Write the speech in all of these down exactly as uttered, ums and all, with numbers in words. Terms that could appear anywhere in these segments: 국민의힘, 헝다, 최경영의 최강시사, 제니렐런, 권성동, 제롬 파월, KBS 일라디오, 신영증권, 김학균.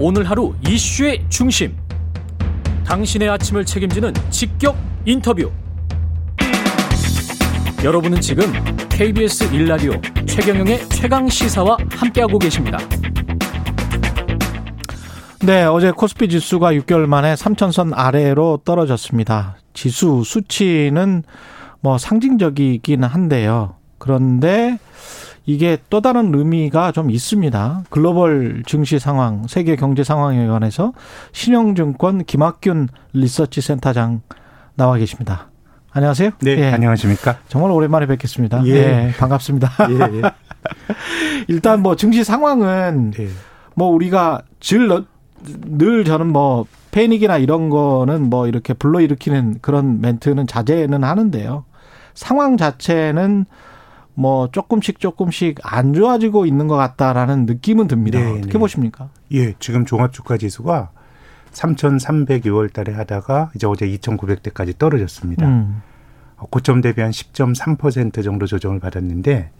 오늘 하루 이슈의 중심, 당신의 아침을 책임지는 직격 인터뷰. 여러분은 지금 케이비에스 일라디오 최경영의 최강시사와 함께하고 계십니다. 네, 어제 코스피 지수가 육 개월 만에 삼천 선 아래로 떨어졌습니다. 지수 수치는 뭐 상징적이긴 한데요. 그런데 이게 또 다른 의미가 좀 있습니다. 글로벌 증시 상황, 세계 경제 상황에 관해서 신영증권 김학균 리서치 센터장 나와 계십니다. 안녕하세요. 네, 예. 안녕하십니까. 정말 오랜만에 뵙겠습니다. 예, 예, 반갑습니다. 예, 예. 일단 뭐 증시 상황은 예. 뭐 우리가 질, 늘 저는 뭐 패닉이나 이런 거는 뭐 이렇게 불러일으키는 그런 멘트는 자제는 하는데요. 상황 자체는 뭐 조금씩 조금씩 안 좋아지고 있는 것 같다라는 느낌은 듭니다. 네네. 어떻게 보십니까? 예, 지금 종합주가지수가 삼천삼백 유월 달에 하다가 이제 어제 이천구백 대까지 떨어졌습니다. 음. 고점 대비 한 십 점 삼 퍼센트 정도 조정을 받았는데,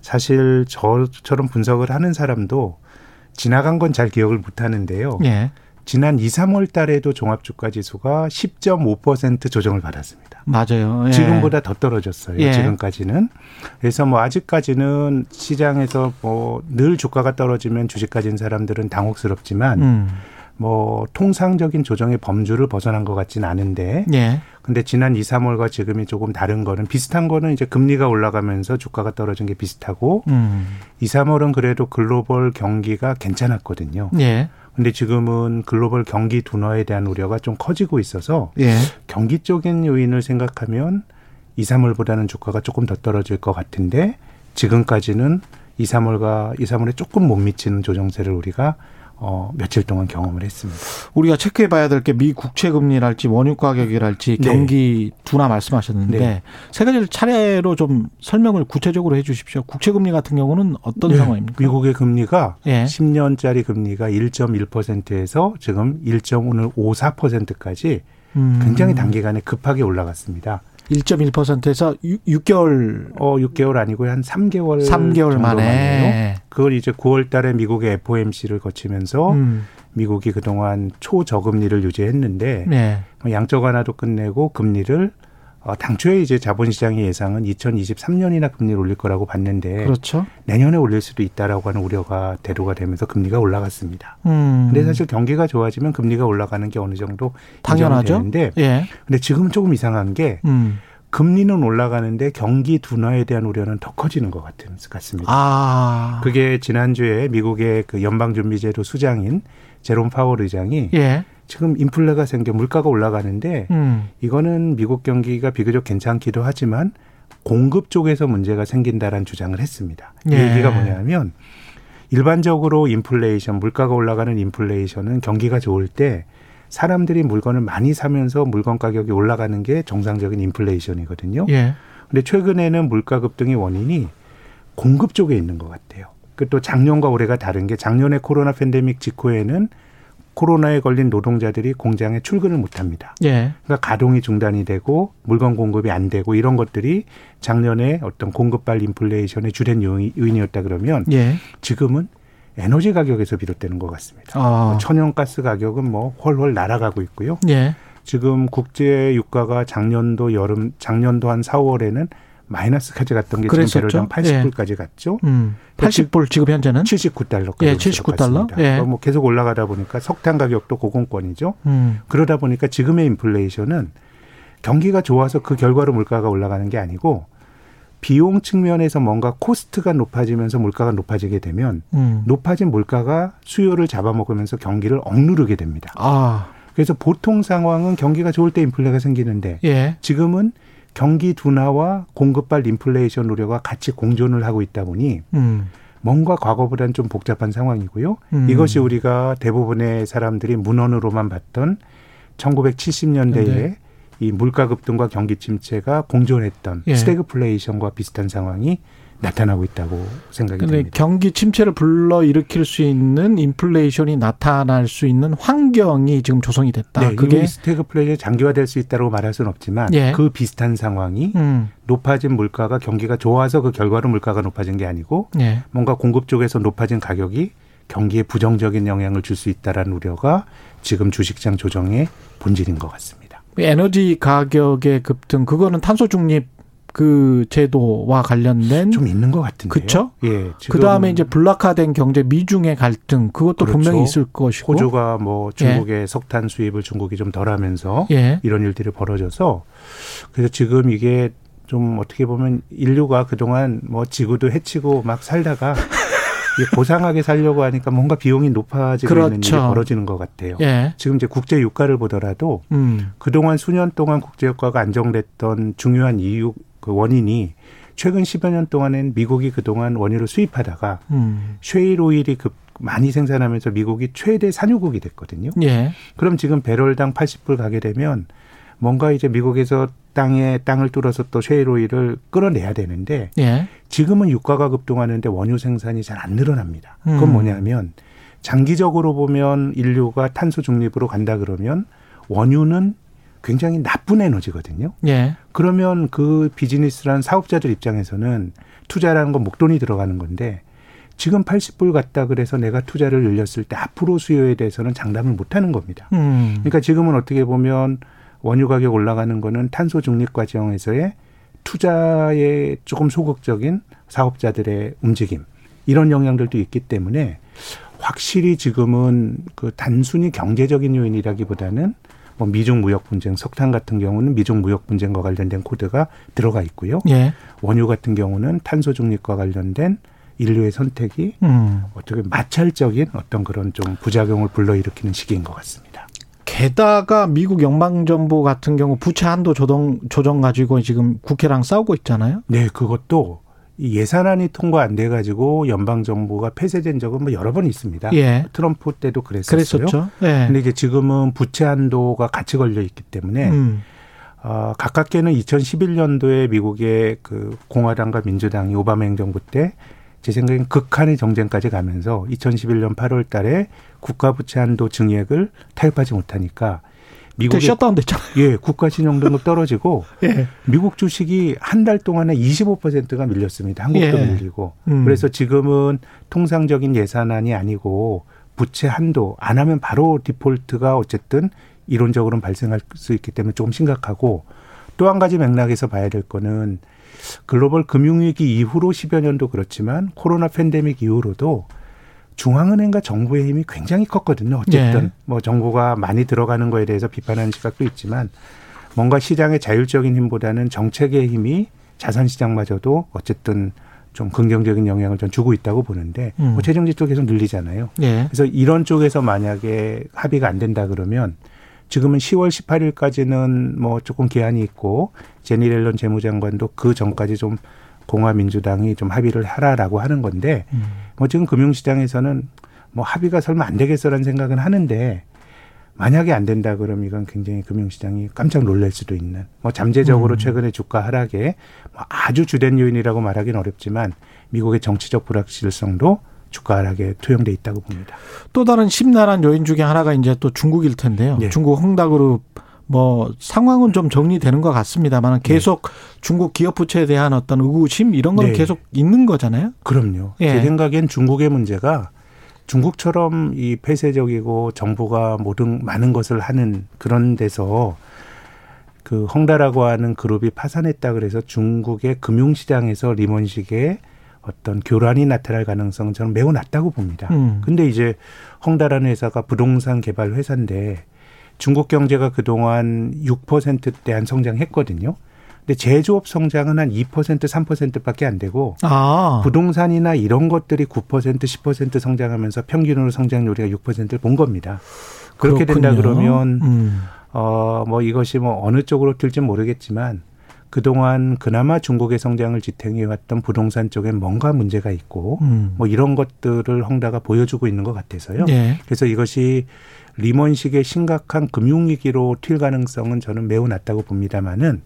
사실 저처럼 분석을 하는 사람도 지나간 건 잘 기억을 못 하는데요. 예. 지난 이, 삼월 달에도 종합주가지수가 십 점 오 퍼센트 조정을 받았습니다. 맞아요. 예. 지금보다 더 떨어졌어요. 예. 지금까지는. 그래서 뭐 아직까지는 시장에서 뭐 늘 주가가 떨어지면 주식 가진 사람들은 당혹스럽지만 음. 뭐 통상적인 조정의 범주를 벗어난 것 같지는 않은데. 예. 근데 지난 이, 삼월과 지금이 조금 다른 거는, 비슷한 거는 이제 금리가 올라가면서 주가가 떨어진 게 비슷하고 음. 이, 삼월은 그래도 글로벌 경기가 괜찮았거든요. 예. 근데 지금은 글로벌 경기 둔화에 대한 우려가 좀 커지고 있어서 예. 경기적인 요인을 생각하면 이, 삼월보다는 주가가 조금 더 떨어질 것 같은데, 지금까지는 이, 삼월과 이, 삼월에 조금 못 미치는 조정세를 우리가 어, 며칠 동안 경험을 했습니다. 우리가 체크해 봐야 될 게 미 국채 금리랄지 원유 가격이랄지 경기 네. 둔화 말씀하셨는데 네. 세 가지를 차례로 좀 설명을 구체적으로 해 주십시오. 국채 금리 같은 경우는 어떤 네. 상황입니까? 미국의 금리가 네. 십 년짜리 금리가 일 점 일 퍼센트에서 지금 일 점 오사퍼센트까지 음. 굉장히 단기간에 급하게 올라갔습니다. 일 점 일 퍼센트에서 육 개월. 어, 육 개월 아니고 한 삼 개월. 삼 개월 만에. 그걸 이제 구월 달에 미국의 에프오엠씨를 거치면서 음. 미국이 그동안 초저금리를 유지했는데 네. 양적 완화도 끝내고 금리를 어, 당초에 이제 자본시장의 예상은 이천이십삼 년이나 금리를 올릴 거라고 봤는데 그렇죠. 내년에 올릴 수도 있다라고 하는 우려가 대두가 되면서 금리가 올라갔습니다. 음. 근데 사실 경기가 좋아지면 금리가 올라가는 게 어느 정도 당연하죠. 인정되는데 예. 근데 지금 조금 이상한 게 음. 금리는 올라가는데 경기 둔화에 대한 우려는 더 커지는 것 같습니다. 아. 그게 지난주에 미국의 그 연방준비제도 수장인 제롬 파월 의장이 예. 지금 인플레가 생겨 물가가 올라가는데 음. 이거는 미국 경기가 비교적 괜찮기도 하지만 공급 쪽에서 문제가 생긴다라는 주장을 했습니다. 예. 이 얘기가 뭐냐면, 일반적으로 인플레이션, 물가가 올라가는 인플레이션은 경기가 좋을 때 사람들이 물건을 많이 사면서 물건 가격이 올라가는 게 정상적인 인플레이션이거든요. 그런데 예. 최근에는 물가 급등의 원인이 공급 쪽에 있는 것 같아요. 또 작년과 올해가 다른 게, 작년에 코로나 팬데믹 직후에는 코로나에 걸린 노동자들이 공장에 출근을 못합니다. 예. 그러니까 가동이 중단이 되고 물건 공급이 안 되고, 이런 것들이 작년에 어떤 공급발 인플레이션의 주된 요인이었다 그러면 예. 지금은 에너지 가격에서 비롯되는 것 같습니다. 어. 천연가스 가격은 뭐 훨훨 날아가고 있고요. 예. 지금 국제 유가가 작년도 여름, 작년도 한 사월에는 마이너스까지 갔던 게 그랬었죠? 지금 배럴당 팔십 불까지 예. 갔죠. 음. 팔십 불 지금 현재는 칠십구 달러까지 예, 칠십구 달러. 예. 뭐 계속 올라가다 보니까 석탄 가격도 고공권이죠. 음. 그러다 보니까 지금의 인플레이션은 경기가 좋아서 그 결과로 물가가 올라가는 게 아니고, 비용 측면에서 뭔가 코스트가 높아지면서 물가가 높아지게 되면 음. 높아진 물가가 수요를 잡아먹으면서 경기를 억누르게 됩니다. 아. 그래서 보통 상황은 경기가 좋을 때 인플레가 생기는데 예. 지금은 경기 둔화와 공급발 인플레이션 우려가 같이 공존을 하고 있다 보니 음. 뭔가 과거보다는 좀 복잡한 상황이고요. 음. 이것이 우리가 대부분의 사람들이 문헌으로만 봤던 천구백칠십 년대에 네. 이 물가 급등과 경기 침체가 공존했던 예. 스태그플레이션과 비슷한 상황이 나타나고 있다고 생각이 근데 됩니다. 경기 침체를 불러일으킬 수 있는 인플레이션이 나타날 수 있는 환경이 지금 조성이 됐다. 네, 그게 스태그플레이션이 장기화될 수 있다고 말할 수는 없지만 예. 그 비슷한 상황이 음. 높아진 물가가 경기가 좋아서 그 결과로 물가가 높아진 게 아니고 예. 뭔가 공급 쪽에서 높아진 가격이 경기에 부정적인 영향을 줄 수 있다는 우려가 지금 주식장 조정의 본질인 것 같습니다. 에너지 가격의 급등, 그거는 탄소 중립 그 제도와 관련된 좀 있는 것 같은데요. 그렇죠. 예. 그 다음에 이제 블락화된 경제, 미중의 갈등, 그것도 그렇죠. 분명히 있을 것이고. 호주가 뭐 중국의 예. 석탄 수입을 중국이 좀 덜하면서 예. 이런 일들이 벌어져서 그래서 지금 이게 좀 어떻게 보면 인류가 그동안 뭐 지구도 해치고 막 살다가 보상하게 살려고 하니까 뭔가 비용이 높아지고 그렇죠. 있는 일이 벌어지는 것 같아요. 예. 지금 이제 국제 유가를 보더라도 음. 그동안 수년 동안 국제 유가가 안정됐던 중요한 이유. 그 원인이 최근 십여 년 동안엔 미국이 그동안 원유를 수입하다가 음. 셰일 오일이 급 많이 생산하면서 미국이 최대 산유국이 됐거든요. 예. 그럼 지금 배럴당 팔십 불 가게 되면 뭔가 이제 미국에서 땅에 땅을 뚫어서 또 셰일 오일을 끌어내야 되는데 예. 지금은 유가가 급등하는데 원유 생산이 잘 안 늘어납니다. 음. 그건 뭐냐면 장기적으로 보면 인류가 탄소 중립으로 간다 그러면 원유는 굉장히 나쁜 에너지거든요. 예. 그러면 그 비즈니스란 사업자들 입장에서는 투자라는 건 목돈이 들어가는 건데 지금 팔십 불 갔다 그래서 내가 투자를 늘렸을 때 앞으로 수요에 대해서는 장담을 못하는 겁니다. 음. 그러니까 지금은 어떻게 보면 원유 가격 올라가는 거는 탄소 중립 과정에서의 투자에 조금 소극적인 사업자들의 움직임 이런 영향들도 있기 때문에 확실히 지금은 그 단순히 경제적인 요인이라기보다는 뭐 미중 무역 분쟁, 석탄 같은 경우는 미중 무역 분쟁과 관련된 코드가 들어가 있고요. 예. 원유 같은 경우는 탄소 중립과 관련된 인류의 선택이 음. 어떻게 마찰적인 어떤 그런 좀 부작용을 불러일으키는 시기인 것 같습니다. 게다가 미국 연방정부 같은 경우 부채 한도 조정, 조정 가지고 지금 국회랑 싸우고 있잖아요. 네, 그것도 예산안이 통과 안 돼가지고 연방정부가 폐쇄된 적은 뭐 여러 번 있습니다. 예. 트럼프 때도 그랬었어요. 그랬었죠. 예. 근데 이제 지금은 부채 한도가 같이 걸려 있기 때문에, 음. 어, 가깝게는 이천십일 년도에 미국의 그 공화당과 민주당이 오바마 행정부 때 제 생각엔 극한의 정쟁까지 가면서 이천십일 년 팔월 달에 국가 부채 한도 증액을 타협하지 못하니까 미국이 셧다운 됐잖아요. 예, 국가 신용등급 떨어지고 예. 미국 주식이 한 달 동안에 이십오 퍼센트가 밀렸습니다. 한국도 예. 밀리고. 음. 그래서 지금은 통상적인 예산안이 아니고 부채 한도 안 하면 바로 디폴트가 어쨌든 이론적으로는 발생할 수 있기 때문에 조금 심각하고 또 한 가지 맥락에서 봐야 될 거는 글로벌 금융위기 이후로 십여 년도 그렇지만 코로나 팬데믹 이후로도 중앙은행과 정부의 힘이 굉장히 컸거든요. 어쨌든 예. 뭐 정부가 많이 들어가는 거에 대해서 비판하는 시각도 있지만 뭔가 시장의 자율적인 힘보다는 정책의 힘이 자산시장마저도 어쨌든 좀 긍정적인 영향을 전 주고 있다고 보는데 음. 뭐 재정지 쪽 계속 늘리잖아요. 예. 그래서 이런 쪽에서 만약에 합의가 안 된다 그러면 지금은 시월 십팔일까지는 뭐 조금 기한이 있고 제니렐런 재무장관도 그 전까지 좀 공화민주당이 좀 합의를 하라라고 하는 건데 음. 뭐 지금 금융시장에서는 뭐 합의가 설마 안 되겠어라는 생각은 하는데 만약에 안 된다 그러면 이건 굉장히 금융시장이 깜짝 놀랄 수도 있는 뭐 잠재적으로 음. 최근에 주가 하락에 뭐 아주 주된 요인이라고 말하기는 어렵지만 미국의 정치적 불확실성도 주가 하락에 투영돼 있다고 봅니다. 또 다른 심란한 요인 중에 하나가 이제 또 중국일 텐데요. 네. 중국 헝다 그룹 뭐 상황은 좀 정리되는 것 같습니다만 계속 네. 중국 기업 부채에 대한 어떤 의구심 이런 건 네. 계속 있는 거잖아요. 그럼요. 예. 제 생각엔 중국의 문제가 중국처럼 이 폐쇄적이고 정부가 모든 많은 것을 하는 그런 데서 그 헝다라고 하는 그룹이 파산했다 그래서 중국의 금융시장에서 리먼식의 어떤 교란이 나타날 가능성은 저는 매우 낮다고 봅니다. 음. 근데 이제 헝다라는 회사가 부동산 개발 회사인데 중국 경제가 그동안 육 퍼센트대 한 성장했거든요. 근데 제조업 성장은 한 이 퍼센트, 삼 퍼센트밖에 안 되고 아. 부동산이나 이런 것들이 구 퍼센트, 십 퍼센트 성장하면서 평균으로 성장률이 육 퍼센트를 본 겁니다. 그렇게 그렇군요. 된다 그러면 음. 어, 뭐 이것이 뭐 어느 쪽으로 들지는 모르겠지만 그동안 그나마 중국의 성장을 지탱해왔던 부동산 쪽엔 뭔가 문제가 있고 음. 뭐 이런 것들을 헝다가 보여주고 있는 것 같아서요. 네. 그래서 이것이 리먼식의 심각한 금융위기로 튈 가능성은 저는 매우 낮다고 봅니다만은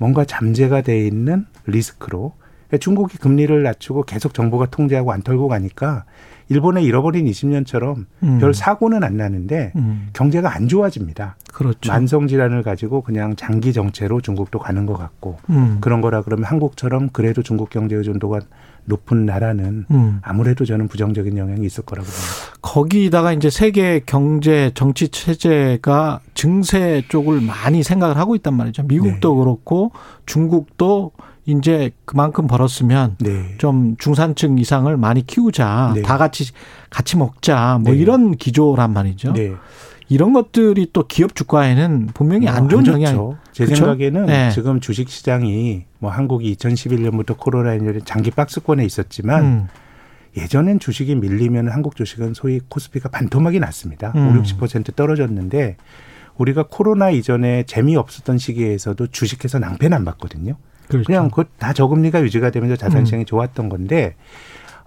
뭔가 잠재가 돼 있는 리스크로 중국이 금리를 낮추고 계속 정부가 통제하고 안 털고 가니까 일본의 잃어버린 이십 년처럼 음. 별 사고는 안 나는데 음. 경제가 안 좋아집니다. 그렇죠. 만성질환을 가지고 그냥 장기 정체로 중국도 가는 것 같고 음. 그런 거라 그러면 한국처럼 그래도 중국 경제 의존도가 높은 나라는 음. 아무래도 저는 부정적인 영향이 있을 거라고 봅니다. 거기다가 이제 세계 경제 정치 체제가 증세 쪽을 많이 생각을 하고 있단 말이죠. 미국도 네. 그렇고 중국도 이제 그만큼 벌었으면 네. 좀 중산층 이상을 많이 키우자. 네. 다 같이 같이 먹자. 뭐 네. 이런 기조란 말이죠. 네. 이런 것들이 또 기업 주가에는 분명히 안 좋은 영향이. 제 그쵸? 생각에는 네. 지금 주식시장이 뭐 한국이 이천십일 년부터 코로나십구 장기 박스권에 있었지만 음. 예전엔 주식이 밀리면 한국 주식은 소위 코스피가 반토막이 났습니다. 음. 오십, 육십 퍼센트 떨어졌는데 우리가 코로나 이전에 재미없었던 시기에서도 주식해서 낭패는 안 봤거든요. 그렇죠. 그냥 그 다 저금리가 유지가 되면서 자산시장이 음. 좋았던 건데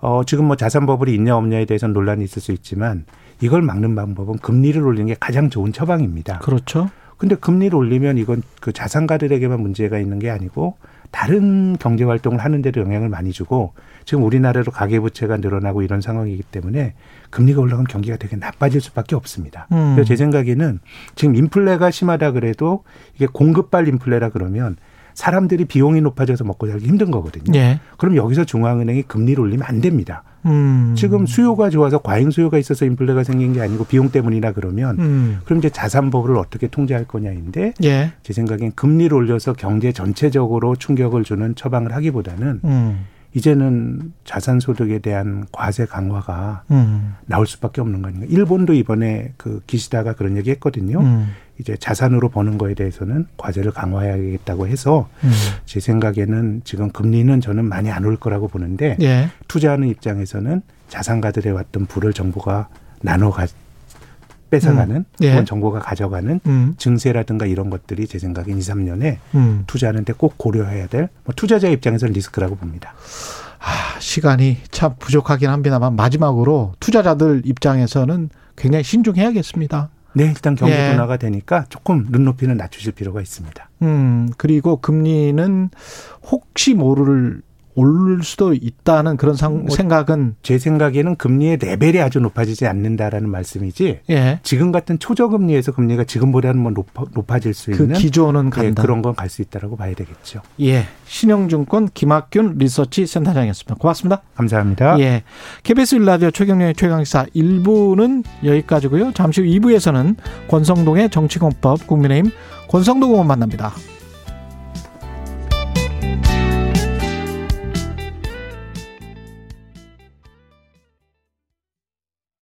어, 지금 뭐 자산버블이 있냐 없냐에 대해서는 논란이 있을 수 있지만 이걸 막는 방법은 금리를 올리는 게 가장 좋은 처방입니다. 그렇죠. 근데 금리를 올리면 이건 그 자산가들에게만 문제가 있는 게 아니고 다른 경제 활동을 하는 데도 영향을 많이 주고 지금 우리나라로 가계부채가 늘어나고 이런 상황이기 때문에 금리가 올라가면 경기가 되게 나빠질 수밖에 없습니다. 음. 그래서 제 생각에는 지금 인플레가 심하다 그래도 이게 공급발 인플레라 그러면 사람들이 비용이 높아져서 먹고 살기 힘든 거거든요. 예. 그럼 여기서 중앙은행이 금리를 올리면 안 됩니다. 음. 지금 수요가 좋아서 과잉 수요가 있어서 인플레가 생긴 게 아니고 비용 때문이라 그러면 음. 그럼 이제 자산버블을 어떻게 통제할 거냐인데 예. 제 생각엔 금리를 올려서 경제 전체적으로 충격을 주는 처방을 하기보다는 음. 이제는 자산소득에 대한 과세 강화가 음. 나올 수밖에 없는 거 아닌가. 일본도 이번에 그 기시다가 그런 얘기 했거든요. 음. 이제 자산으로 버는 거에 대해서는 과세를 강화해야겠다고 해서 음. 제 생각에는 지금 금리는 저는 많이 안 올 거라고 보는데 예. 투자하는 입장에서는 자산가들의 왔던 부를 정부가 나눠가 뺏어가는 음. 예. 혹은 정부가 가져가는 음. 증세라든가 이런 것들이 제 생각엔 이, 삼 년에 음. 투자하는 데 꼭 고려해야 될 뭐 투자자 입장에서는 리스크라고 봅니다. 아, 시간이 참 부족하긴 합니다만 마지막으로 투자자들 입장에서는 굉장히 신중해야겠습니다. 네, 일단 경기 예. 둔화가 되니까 조금 눈높이는 낮추실 필요가 있습니다. 음, 그리고 금리는 혹시 모를 오를 수도 있다는 그런 상, 생각은. 제 생각에는 금리의 레벨이 아주 높아지지 않는다라는 말씀이지 예. 지금 같은 초저금리에서 금리가 지금보다는 뭐 높아, 높아질 수 그 있는. 그 기조는 간다. 예, 그런 건 갈 수 있다고 봐야 되겠죠. 예, 신영증권 김학균 리서치 센터장이었습니다. 고맙습니다. 감사합니다. 예, 케이비에스 일라디오 최경영의 최강시사 일 부는 여기까지고요. 잠시 후 이 부에서는 권성동의 정치공법 국민의힘 권성동 의원 만납니다.